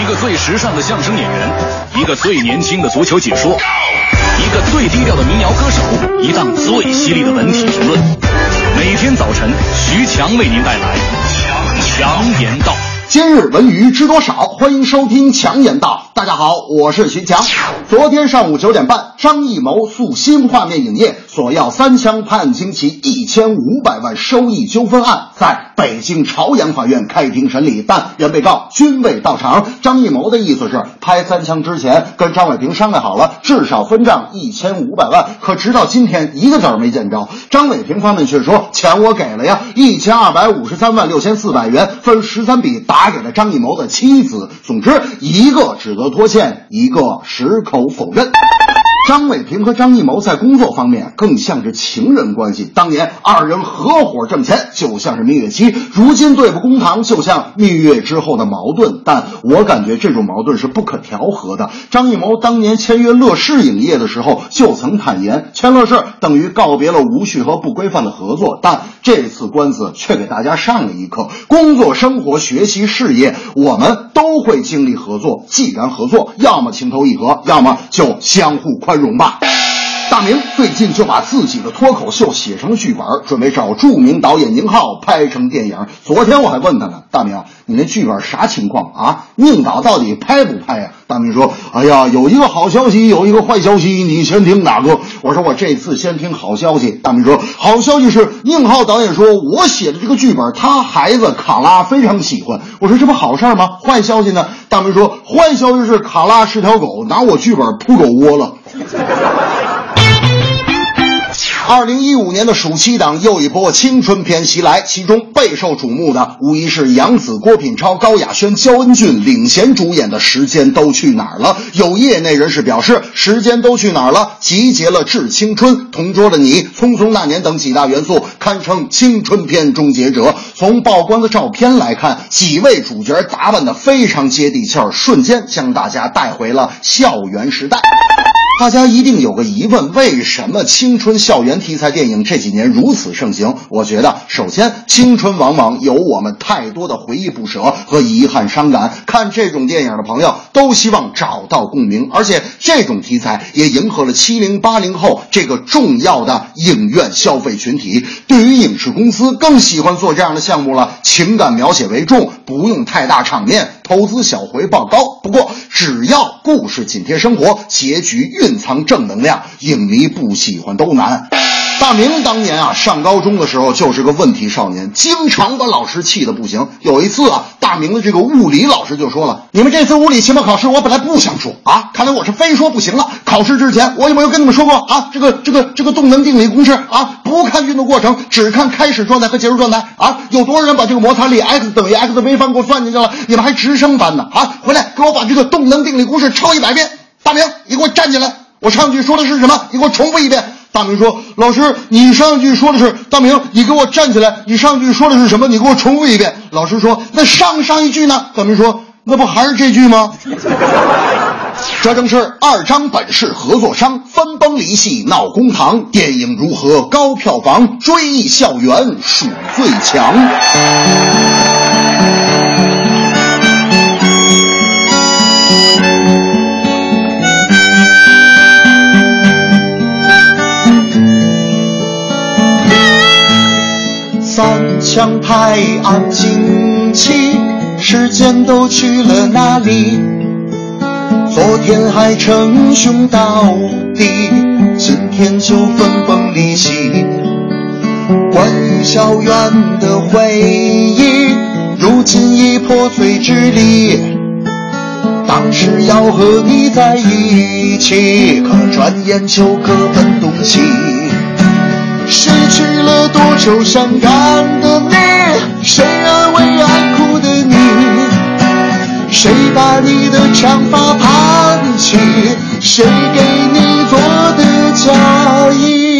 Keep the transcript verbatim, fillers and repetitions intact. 一个最时尚的相声演员，一个最年轻的足球解说，一个最低调的民谣歌手，一档最犀利的文体评论。每天早晨，徐强为您带来强言道。今日文娱知多少？欢迎收听强言道。大家好，我是徐强。昨天上午九点半，张艺谋诉新画面影业索要三枪判刑其一千五百万收益纠纷案，在北京朝阳法院开庭审理，但原被告均未到场。张艺谋的意思是，拍三枪之前跟张伟平商量好了，至少分账一千五百万，可直到今天一个点没见着。张伟平方面却说，钱我给了呀，一千二百五十三万六千四百元，分十三笔打给了张艺谋的妻子。总之，一个指责拖欠，一个矢口否认。张伟平和张艺谋在工作方面更像是情人关系，当年二人合伙挣钱就像是蜜月期，如今对簿公堂就像蜜月之后的矛盾。但我感觉这种矛盾是不可调和的。张艺谋当年签约乐视影业的时候就曾坦言，签乐视等于告别了无序和不规范的合作，但这次官司却给大家上了一课，工作生活学习事业我们都会经历合作，既然合作，要么情投意合，要么就相互宽容。宽容吧。大明最近就把自己的脱口秀写成剧本，准备找著名导演宁浩拍成电影。昨天我还问他呢，大明，你那剧本啥情况啊？宁导到底拍不拍呀、啊？大明说，哎呀，有一个好消息，有一个坏消息，你先听哪个？我说我这次先听好消息。大明说，好消息是宁浩导演说我写的这个剧本他孩子卡拉非常喜欢。我说这不好事吗？坏消息呢？大明说，坏消息是卡拉是条狗，拿我剧本扑狗窝了。二零一五年的暑期档又一波青春片袭来，其中备受瞩目的无疑是杨紫、郭品超、高雅轩、焦恩俊领衔主演的《时间都去哪儿了》。有业内人士表示，《时间都去哪儿了》集结了《致青春》、《同桌的你》、《匆匆那年》等几大元素，堪称青春片终结者。从曝光的照片来看，几位主角打扮得非常接地气儿，瞬间将大家带回了校园时代。大家一定有个疑问，为什么青春校园题材电影这几年如此盛行？我觉得，首先，青春往往有我们太多的回忆不舍和遗憾伤感，看这种电影的朋友都希望找到共鸣，而且这种题材也迎合了七零八零后这个重要的影院消费群体。对于影视公司更喜欢做这样的项目了，情感描写为重，不用太大场面，投资小，回报高。不过只要故事紧贴生活，结局蕴藏正能量，影迷不喜欢都难。大明当年啊，上高中的时候就是个问题少年，经常把老师气得不行。有一次啊，大明的这个物理老师就说了，你们这次物理期末考试我本来不想说啊，看来我是非说不行了。考试之前我有没有跟你们说过啊，这个这个这个动能定理公式啊，不看运动过程，只看开始状态和结束状态啊，有多少人把这个摩擦力 x 等于 x 的微方给我算进去了？你们还直升班呢啊，回来给我把这个动能定理公式抄一百遍。大明，你给我站起来，我上去说的是什么？你给我重复一遍。大明说，老师，你上句说的是，大明，你给我站起来，你上句说的是什么？你给我重复一遍。老师说，那上上一句呢？大明说，那不还是这句吗？这正是二张本是合作商，分崩离析闹公堂，电影如何高票房，追忆校园数最强。三枪拍案惊奇，时间都去了哪里？昨天还称兄道弟，今天就分崩离析。关于校园的回忆，如今已破碎支离。当时要和你在一起，可转眼就各奔东西。失去了多愁善感的你，谁安慰爱哭的你？谁把你的长发盘起？谁给你做的嫁衣？